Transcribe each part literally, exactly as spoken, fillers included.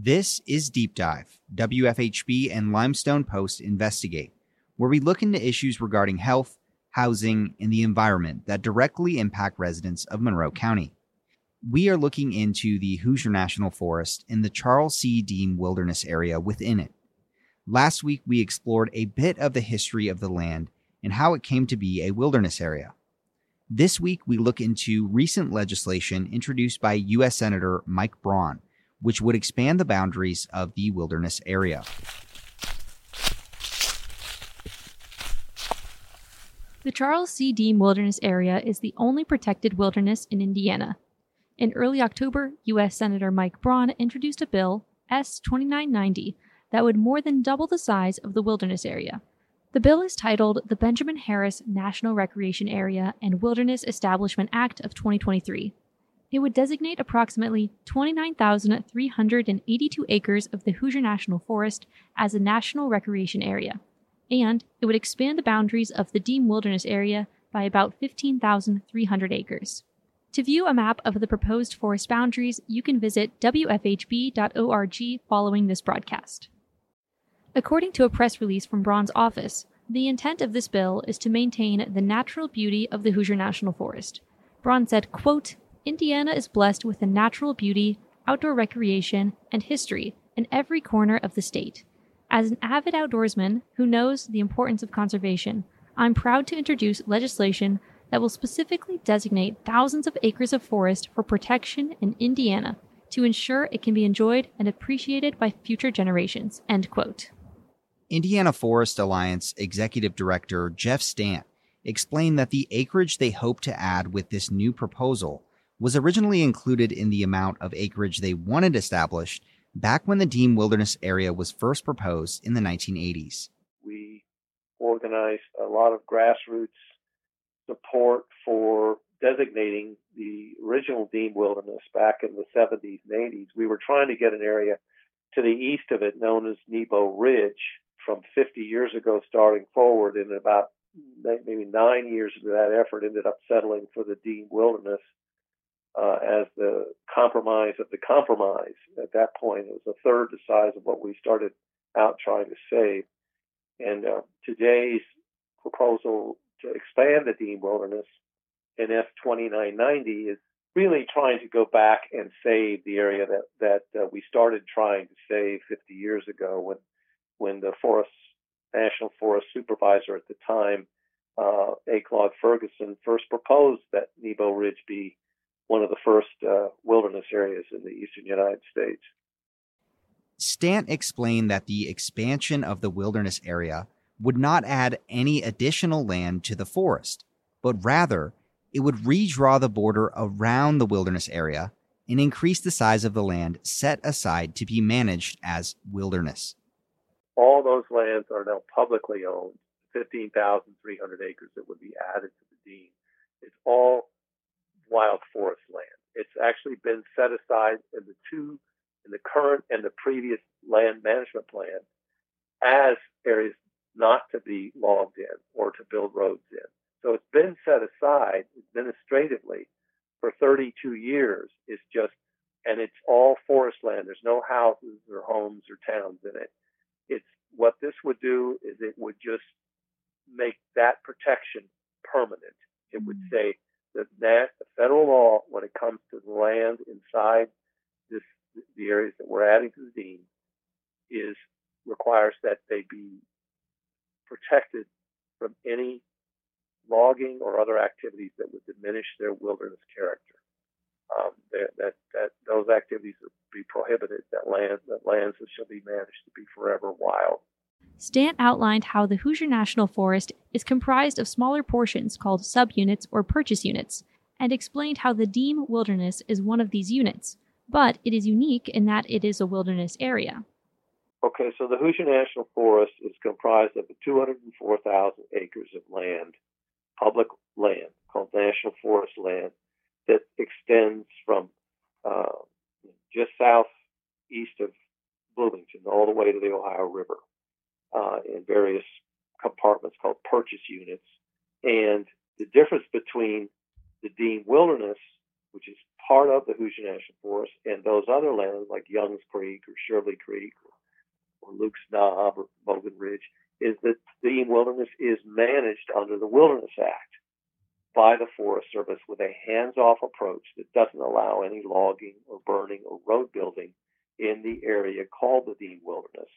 This is Deep Dive, W F H B and Limestone Post Investigate, where we look into issues regarding health, housing, and the environment that directly impact residents of Monroe County. We are looking into the Hoosier National Forest and the Charles C. Deam Wilderness Area within it. Last week, we explored a bit of the history of the land and how it came to be a wilderness area. This week, we look into recent legislation introduced by U S Senator Mike Braun, which would expand the boundaries of the wilderness area. The Charles C. Deam Wilderness Area is the only protected wilderness in Indiana. In early October, U S Senator Mike Braun introduced a bill, S twenty-nine ninety, that would more than double the size of the wilderness area. The bill is titled the Benjamin Harris National Recreation Area and Wilderness Establishment Act of twenty twenty-three. It would designate approximately twenty-nine thousand three hundred eighty-two acres of the Hoosier National Forest as a national recreation area, and it would expand the boundaries of the Deam Wilderness Area by about fifteen thousand three hundred acres. To view a map of the proposed forest boundaries, you can visit W F H B dot org following this broadcast. According to a press release from Braun's office, the intent of this bill is to maintain the natural beauty of the Hoosier National Forest. Braun said, quote, Indiana is blessed with the natural beauty, outdoor recreation, and history in every corner of the state. As an avid outdoorsman who knows the importance of conservation, I'm proud to introduce legislation that will specifically designate thousands of acres of forest for protection in Indiana to ensure it can be enjoyed and appreciated by future generations, end quote. Indiana Forest Alliance Executive Director Jeff Stant explained that the acreage they hope to add with this new proposal was originally included in the amount of acreage they wanted established back when the Deam Wilderness Area was first proposed in the nineteen eighties. We organized a lot of grassroots support for designating the original Deam Wilderness back in the seventies and eighties. We were trying to get an area to the east of it known as Nebo Ridge from fifty years ago starting forward, and about maybe nine years into that effort ended up settling for the Deam Wilderness uh, as the compromise of the compromise. At that point, it was a third the size of what we started out trying to save. And uh, today's proposal to expand the Deam Wilderness in S twenty-nine ninety is really trying to go back and save the area that that uh, we started trying to save fifty years ago when when the Forest National Forest Supervisor at the time, uh, A. Claude Ferguson, first proposed that Nebo Ridge be one of the first uh, wilderness areas in the eastern United States. Stant explained that the expansion of the wilderness area would not add any additional land to the forest, but rather it would redraw the border around the wilderness area and increase the size of the land set aside to be managed as wilderness. All those lands are now publicly owned, fifteen thousand three hundred acres that would be added to the Deam. It's all wild forest land. It's actually been set aside in the two, in the current and the previous land management plan as areas not to be logged in or to build roads in. So it's been set aside administratively for thirty-two years. It's just, and it's all forest land. There's no houses or homes or towns in it. It's what this would do is it would just make that protection permanent. It would say that, that the federal law, when it comes to the land inside this, the areas that we're adding to the Deam, is requires that they be protected from any logging or other activities that would diminish their wilderness character. Um, that that those activities would be prohibited. That land that lands that shall be managed to be forever wild. Stant outlined how the Hoosier National Forest is comprised of smaller portions called subunits or purchase units, and explained how the Deam Wilderness is one of these units, but it is unique in that it is a wilderness area. Okay, so the Hoosier National Forest is comprised of two hundred four thousand acres of land, public land, called National Forest land, that extends from uh, just southeast of Bloomington all the way to the Ohio River uh, in various compartments called purchase units. And the difference between the Deam Wilderness which is part of the Hoosier National Forest, and those other lands like Young's Creek or Shirley Creek or, or Luke's Knob or Bogan Ridge, is that Deam Wilderness is managed under the Wilderness Act by the Forest Service with a hands-off approach that doesn't allow any logging or burning or road building in the area called the Deam Wilderness,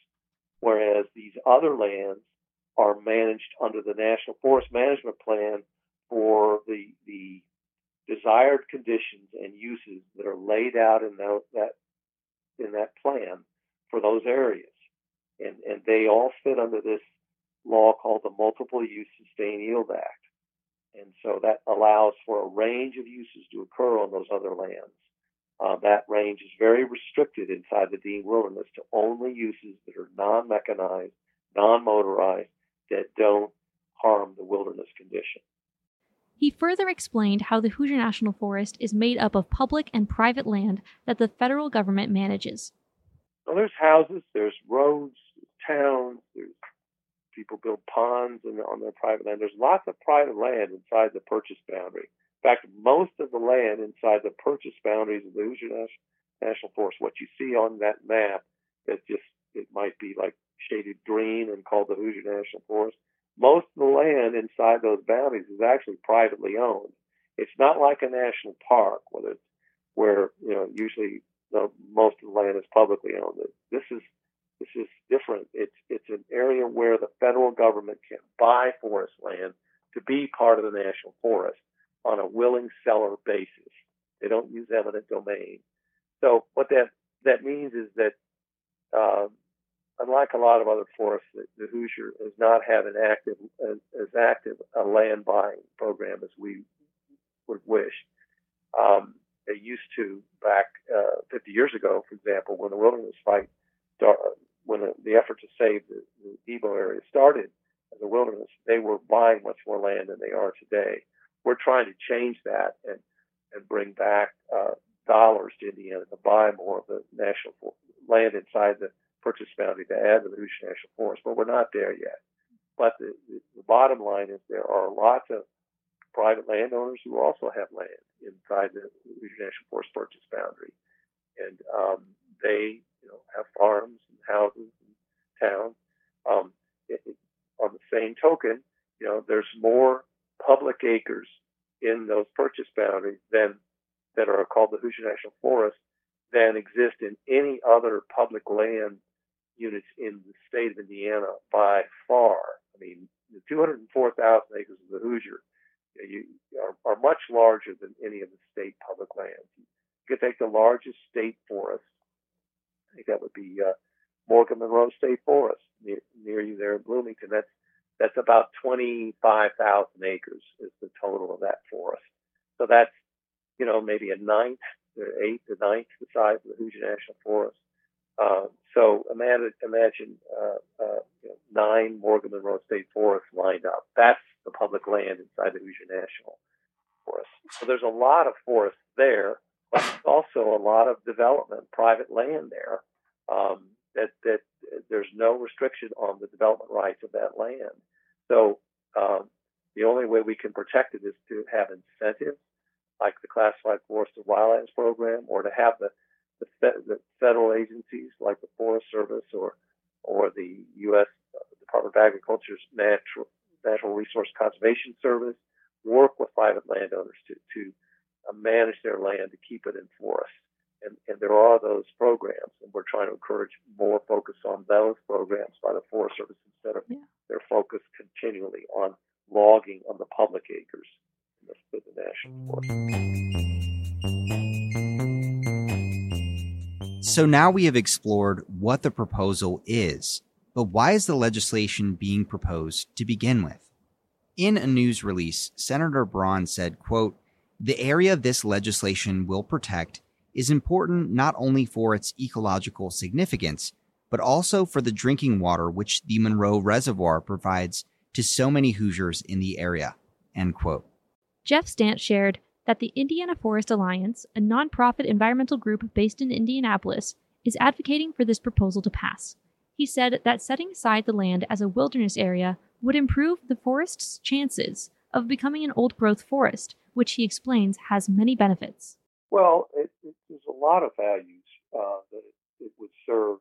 whereas these other lands are managed under the National Forest Management Plan for the the desired conditions and uses that are laid out in that, that in that plan for those areas. And, and they all fit under this law called the Multiple Use Sustained Yield Act. And so that allows for a range of uses to occur on those other lands. Uh, that range is very restricted inside the Deam Wilderness to only uses that are non-mechanized, non-motorized, that don't harm the wilderness condition. He further explained how the Hoosier National Forest is made up of public and private land that the federal government manages. Well, there's houses, there's roads, there's towns, there's people build ponds and on their private land. There's lots of private land inside the purchase boundary. In fact, most of the land inside the purchase boundaries of the Hoosier National Forest, what you see on that map, that's just, it might be like shaded green and called the Hoosier National Forest. Most of the land inside those boundaries is actually privately owned. It's not like a national park, where, it's, where you know usually the, most of the land is publicly owned. This is this is different. It's it's an area where the federal government can buy forest land to be part of the national forest on a willing seller basis. They don't use eminent domain. So what that that means is that. Uh, Unlike a lot of other forests, the Hoosier does not have an active, as, as active a land buying program as we would wish. Um, they used to back uh, fifty years ago, for example, when the wilderness fight, started, when the, the effort to save the, the Nebo area started as a wilderness, they were buying much more land than they are today. We're trying to change that and, and bring back uh, dollars to Indiana to buy more of the national land inside the purchase boundary to add to the Hoosier National Forest, but we're not there yet. But the, the bottom line is there are lots of private landowners who also have land inside the Hoosier National Forest purchase boundary, and um, they you know, have farms and houses and towns. Um, it, it, on the same token, you know, there's more public acres in those purchase boundaries than that are called the Hoosier National Forest than exist in any other public land units in the state of Indiana by far. I mean, the two hundred four thousand acres of the Hoosier you, are, are much larger than any of the state public lands. You could take the largest state forest. I think that would be uh, Morgan Monroe State Forest near, near you there in Bloomington. That's that's about twenty-five thousand acres is the total of that forest. So that's you know maybe a ninth. They're eighth or ninth the size of the Hoosier National Forest. Uh, so imagine, imagine uh, uh, you know, nine Morgan Monroe State Forests lined up. That's the public land inside the Hoosier National Forest. So there's a lot of forest there, but also a lot of development, private land there. Um, that that there's no restriction on the development rights of that land. So um, the only way we can protect it is to have incentives, like the Classified Forest and Wildlands Program, or to have the, the, fe- the federal agencies like the Forest Service or or the U S Department of Agriculture's Natural Natural Resource Conservation Service work with private landowners to, to uh, manage their land to keep it in forest. And, and there are those programs, and we're trying to encourage more focus on those programs by the Forest Service instead of yeah. their focus continually on logging on the public acres. The National Forest. So now we have explored what the proposal is, but why is the legislation being proposed to begin with? In a news release, Senator Braun said, quote, "The area this legislation will protect is important not only for its ecological significance, but also for the drinking water which the Monroe Reservoir provides to so many Hoosiers in the area," end quote. Jeff Stant shared that the Indiana Forest Alliance, a nonprofit environmental group based in Indianapolis, is advocating for this proposal to pass. He said that setting aside the land as a wilderness area would improve the forest's chances of becoming an old-growth forest, which he explains has many benefits. Well, it, it, there's a lot of values uh, that it, it would serve.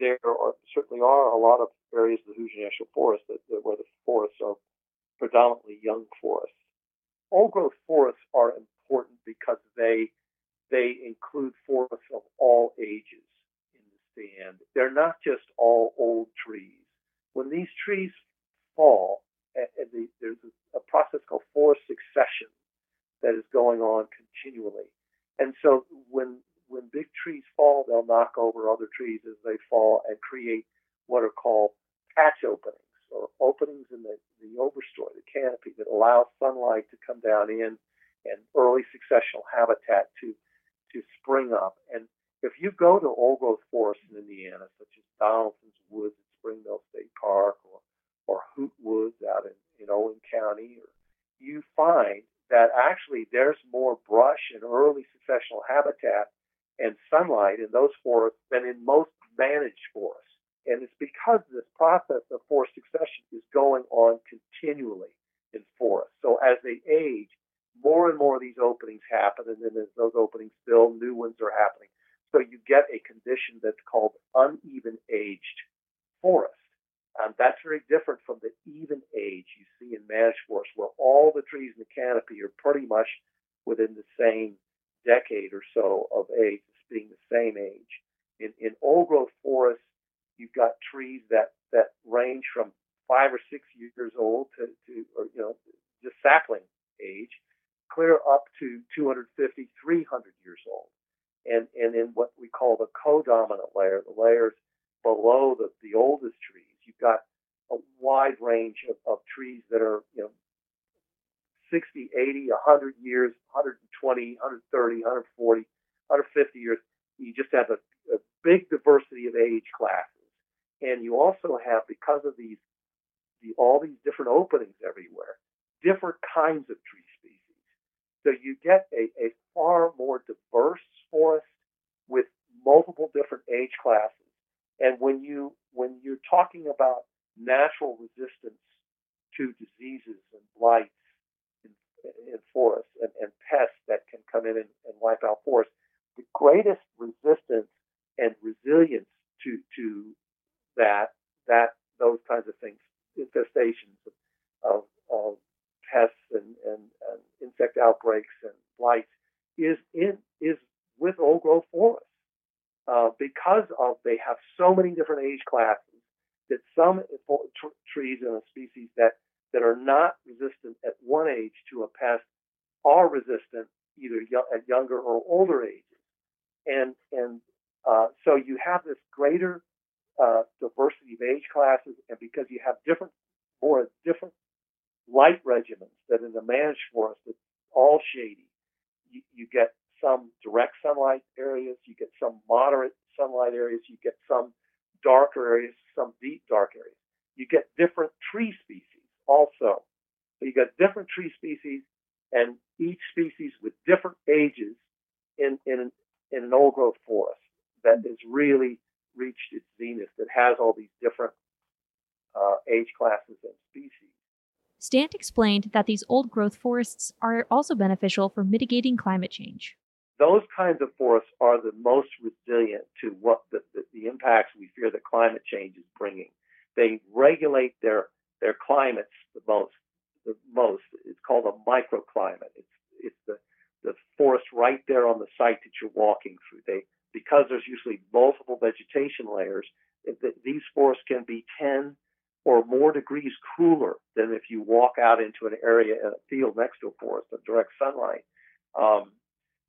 There are, certainly are a lot of areas of the Hoosier National Forest that, that where the forests are predominantly young forests. Old growth forests are important because they they include forests of all ages in the stand. They're not just all old trees. When these trees fall, and they, there's a process called forest succession that is going on continually. And so when when big trees fall, they'll knock over other trees as they fall and create what are called patch openings, or openings in the, the overstory, the canopy, that allows sunlight to come down in and early successional habitat to to spring up. And if you go to old growth forests in Indiana, such as Donaldson's Woods at Spring Mill State Park, or, or Hoot Woods out in, in Owen County, or, you find that actually there's more brush and early successional habitat and sunlight in those forests than in most managed forests. And it's because this process of forest succession is going on continually in forests. So as they age, more and more of these openings happen, and then as those openings fill, new ones are happening. So you get a condition that's called uneven aged forest. Um, that's very different from the even age you see in managed forests, where all the trees in the canopy are pretty much within the same decade or so of age, being the same age. In, in old growth forests, you've got trees that, that range from five or six years old to, to or, you know, just sapling age, clear up to two hundred fifty, three hundred years old. And, and in what we call the codominant layer, the layers below the, the oldest trees, you've got a wide range of, of trees that are, you know, sixty, eighty, one hundred years, one hundred twenty, one hundred thirty, one hundred forty, one hundred fifty years. You just have a, a big diversity of age classes. And you also have, because of these, the, all these different openings everywhere, different kinds of tree species. So you get a, a far more diverse forest with multiple different age classes. And when you when you're talking about natural resistance to diseases and blights in, in forests and, and pests that can come in and, and wipe out forests, the greatest resistance and resilience to to that that those kinds of things, infestations of, of pests and, and, and insect outbreaks and blights, is in is with old growth forests. Uh, because of they have so many different age classes that some t- trees in a species that, that are not resistant at one age to a pest are resistant either young, at younger or older ages. And and uh, so you have this greater uh, diversity of age classes, and because you have different or different light regimens that in the managed forest, it's all shady, you, you get some direct sunlight areas, you get some moderate sunlight areas, you get some darker areas, some deep dark areas. You get different tree species also. So you got different tree species, and each species with different ages in, in, in an old growth forest that has really reached its zenith, that has all these different uh, age classes and species. Stant explained that these old growth forests are also beneficial for mitigating climate change. Those kinds of forests are the most resilient to what the, the, the impacts we fear that climate change is bringing. They regulate their their climates the most. The most. It's called a microclimate. It's it's the, the forest right there on the site that you're walking through. They because there's usually multiple vegetation layers. These forests can be ten or more degrees cooler than if you walk out into an area in a field next to a forest of direct sunlight. Um,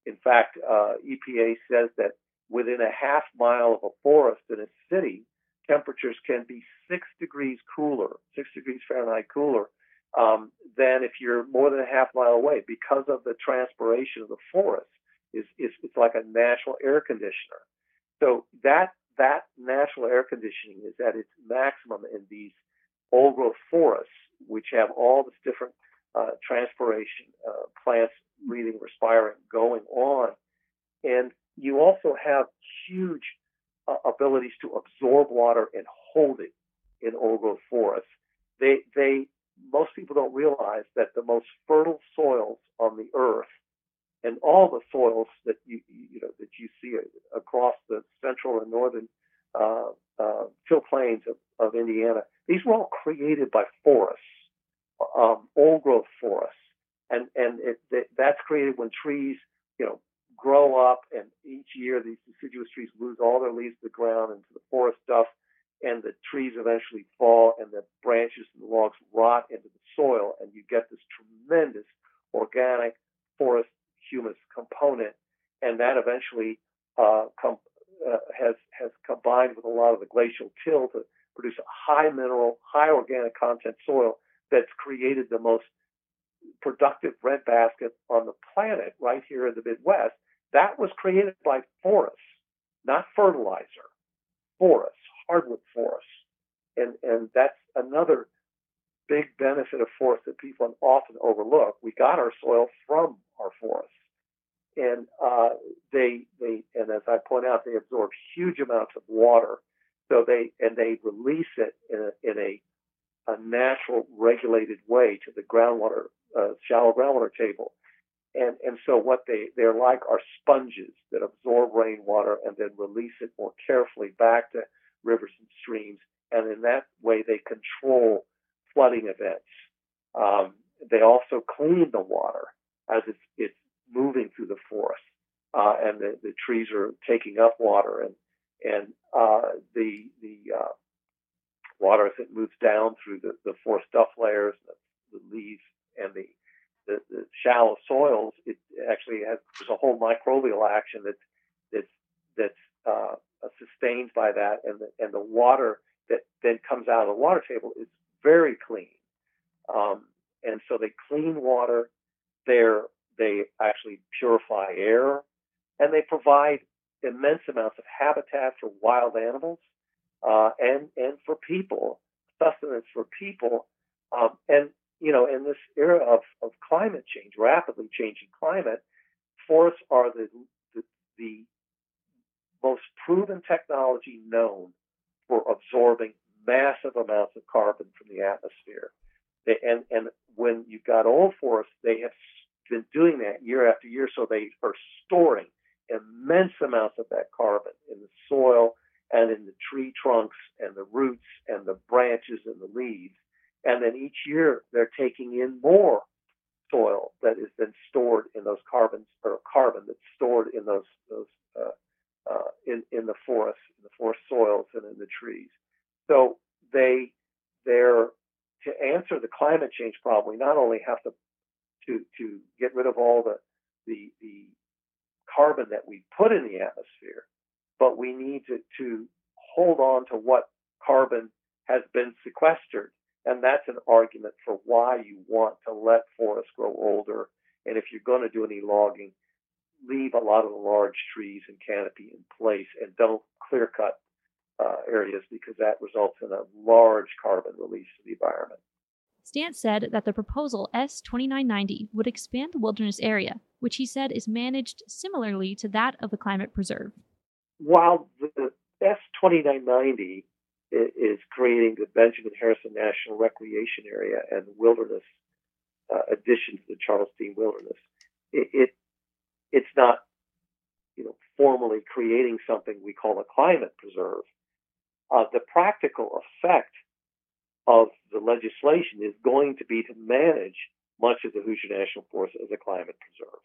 In fact, uh, E P A says that within a half mile of a forest in a city, temperatures can be six degrees cooler, six degrees Fahrenheit cooler, um, than if you're more than a half mile away, because of the transpiration of the forest. Is it's, it's like a natural air conditioner. So that that natural air conditioning is at its maximum in these old growth forests, which have all this different uh, transpiration, uh, plants breathing, respiring, going on. And you also have huge uh, abilities to absorb water and hold it in old growth forests. They, they, most people don't realize that the most fertile soils on the earth and all the soils that you you know that you see across the central and northern uh, uh, till plains of, of Indiana. These were all created by forests, um, old growth forests, and and it, it, that's created when trees you know grow up, and each year these deciduous trees lose all their leaves to the ground and to the forest stuff, and the trees eventually fall, and the branches and the logs rot into the soil, and you get this tremendous organic forest humus component, and that eventually uh, com- uh, has has combined with a lot of the glacial till to produce a high mineral, high organic content soil that's created the most productive breadbasket on the planet right here in the Midwest. That was created by forests, not fertilizer, forests, hardwood forests. And, and that's another big benefit of forests that people often overlook. We got our soil from our forests. And uh, they, they, and as I point out, they absorb huge amounts of water. So they, and they release it in a, in a, a natural regulated way to the groundwater, uh, shallow groundwater table. And, and so what they, they're like are sponges that absorb rainwater and then release it more carefully back to rivers and streams. And in that way, they control flooding events. Um, they also clean the water as it's, it's moving through the forest, uh, and the, the trees are taking up water, and, and uh, the, the uh, water as it moves down through the, the forest duff layers, the, the leaves, and the, the, the shallow soils, it actually has there's a whole microbial action that's that's that's uh, sustained by that, and the, and the water that then comes out of the water table is very clean, um, and so they clean water. They're, they actually purify air, and they provide immense amounts of habitat for wild animals, uh, and and for people, sustenance for people, um, and you know in this era of, of climate change, rapidly changing climate, forests are the the, the most proven technology known for absorbing massive amounts of carbon from the atmosphere. They, and, and when you've got old forests, they have been doing that year after year, so they are storing immense amounts of that carbon in the soil and in the tree trunks and the roots and the branches and the leaves. And then each year, they're taking in more soil that is then stored in those carbons, or carbon that's stored in those, those uh, uh, in, in the forests, in the forest soils and in the trees. So they, they're, to answer the climate change problem, we not only have to to, to get rid of all the, the the carbon that we put in the atmosphere, but we need to, to hold on to what carbon has been sequestered. And that's an argument for why you want to let forests grow older. And if you're going to do any logging, leave a lot of the large trees and canopy in place and don't clear cut Uh, areas, because that results in a large carbon release to the environment. Stant said that the proposal S twenty-nine ninety would expand the wilderness area, which he said is managed similarly to that of the climate preserve. While the S twenty-nine ninety is creating the Benjamin Harris National Recreation Area and Wilderness uh, addition to the Charles Deam Wilderness, it, it it's not you know formally creating something we call a climate preserve. Uh, the practical effect of the legislation is going to be to manage much of the Hoosier National Forest as a climate preserve.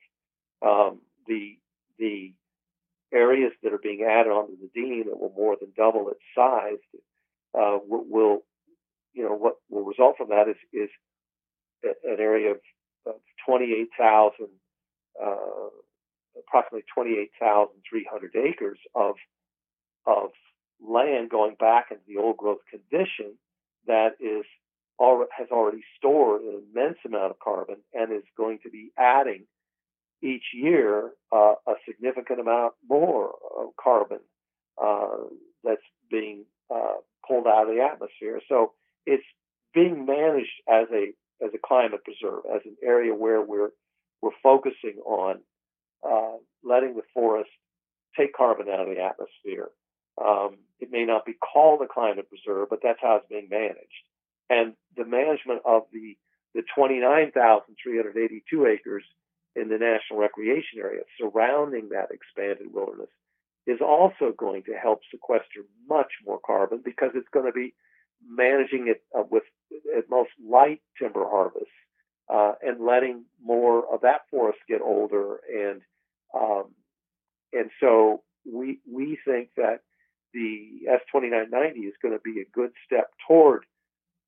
Um, the the areas that are being added onto the Deam that will more than double its size uh, will, will, you know, what will result from that is is an area of, of twenty-eight thousand, uh, approximately twenty-eight thousand three hundred acres of of land going back into the old growth condition that is already, has already stored an immense amount of carbon and is going to be adding each year uh, a significant amount more of carbon uh, that's being uh, pulled out of the atmosphere. So it's being managed as a as a climate preserve, as an area where we're we're focusing on uh, letting the forest take carbon out of the atmosphere. Um, it may not be called a climate preserve, but that's how it's being managed. And the management of the, the twenty-nine thousand three hundred eighty-two acres in the National Recreation Area surrounding that expanded wilderness is also going to help sequester much more carbon, because it's going to be managing it uh, with at most light timber harvests uh, and letting more of that forest get older. And um, and so we we think that the S twenty-nine ninety is going to be a good step toward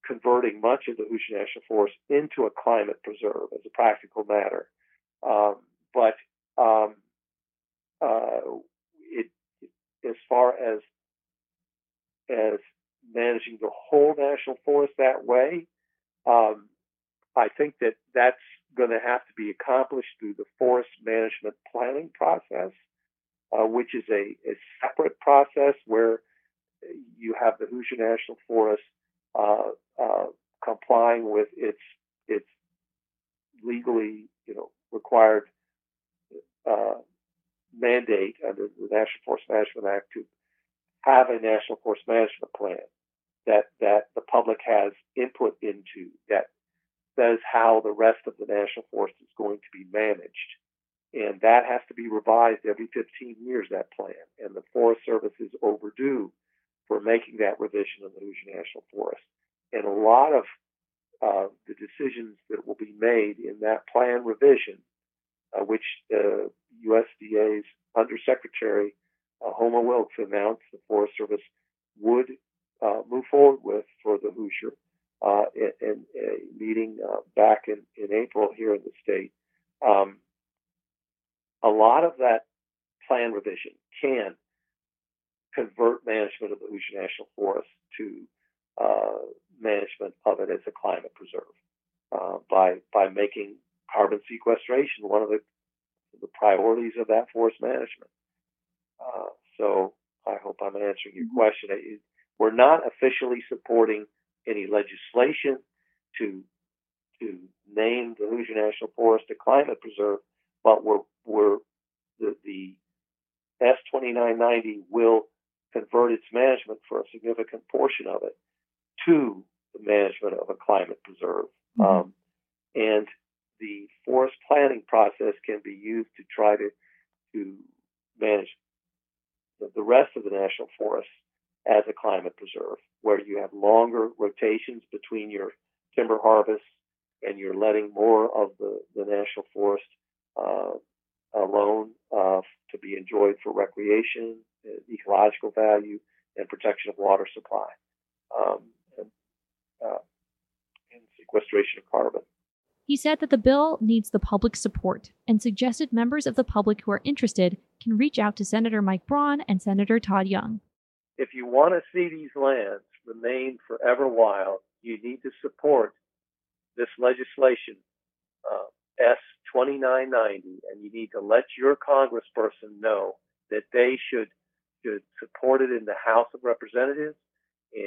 converting much of the Hoosier National Forest into a climate preserve as a practical matter. Um, but um, uh, it, as far as as managing the whole national forest that way, um, I think that that's going to have to be accomplished through the forest management planning process, uh, which is a, a separate process where you have the Hoosier National Forest uh, uh, complying with its its legally, you know, required uh, mandate under the National Forest Management Act to have a National Forest Management Plan that that the public has input into. That that is how the rest of the national forest is going to be managed, and that has to be revised every fifteen years. That plan, and the Forest Service is overdue for making that revision of the Hoosier National Forest. And a lot of Uh, the decisions that will be made in that plan revision, uh, which uh, U S D A's Undersecretary uh, Homer Wilkes announced the Forest Service would uh, move forward with for the Hoosier uh, in a meeting uh, back in, in April here in the state. Um, a lot of that plan revision can convert management of the Hoosier National Forest to Uh, management of it as a climate preserve uh, by by making carbon sequestration one of the, the priorities of that forest management. Uh, so I hope I'm answering your question. It, we're not officially supporting any legislation to to name the Hoosier National Forest a climate preserve, but we're we're the, the S twenty-nine ninety will convert its management for a significant portion of it to the management of a climate preserve. Um, and the forest planning process can be used to try to, to manage the, the rest of the national forest as a climate preserve, where you have longer rotations between your timber harvests and you're letting more of the, the national forest uh, alone uh, to be enjoyed for recreation, uh, ecological value, and protection of water supply. Um, Uh, and sequestration of carbon. He said that the bill needs the public support and suggested members of the public who are interested can reach out to Senator Mike Braun and Senator Todd Young. If you want to see these lands remain forever wild, you need to support this legislation, uh, S twenty-nine ninety, and you need to let your congressperson know that they should, should support it in the House of Representatives.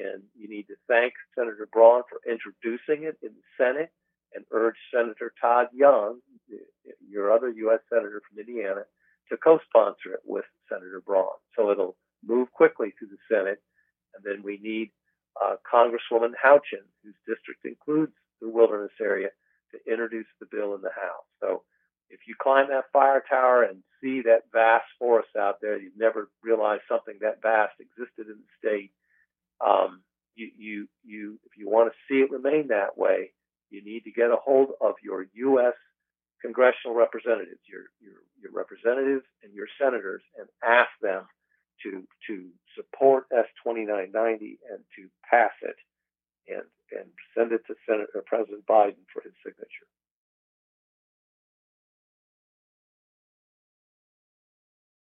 And you need to thank Senator Braun for introducing it in the Senate, and urge Senator Todd Young, your other U S Senator from Indiana, to co-sponsor it with Senator Braun. So it'll move quickly through the Senate. And then we need uh, Congresswoman Houchin, whose district includes the wilderness area, to introduce the bill in the House. So if you climb that fire tower and see that vast forest out there, you've never realized something that vast existed in the state. Um, you, you, you, if you want to see it remain that way, you need to get a hold of your U S congressional representatives, your, your, your representatives and your senators, and ask them to, to support S twenty-nine ninety and to pass it and, and send it to Senator President Biden for his signature.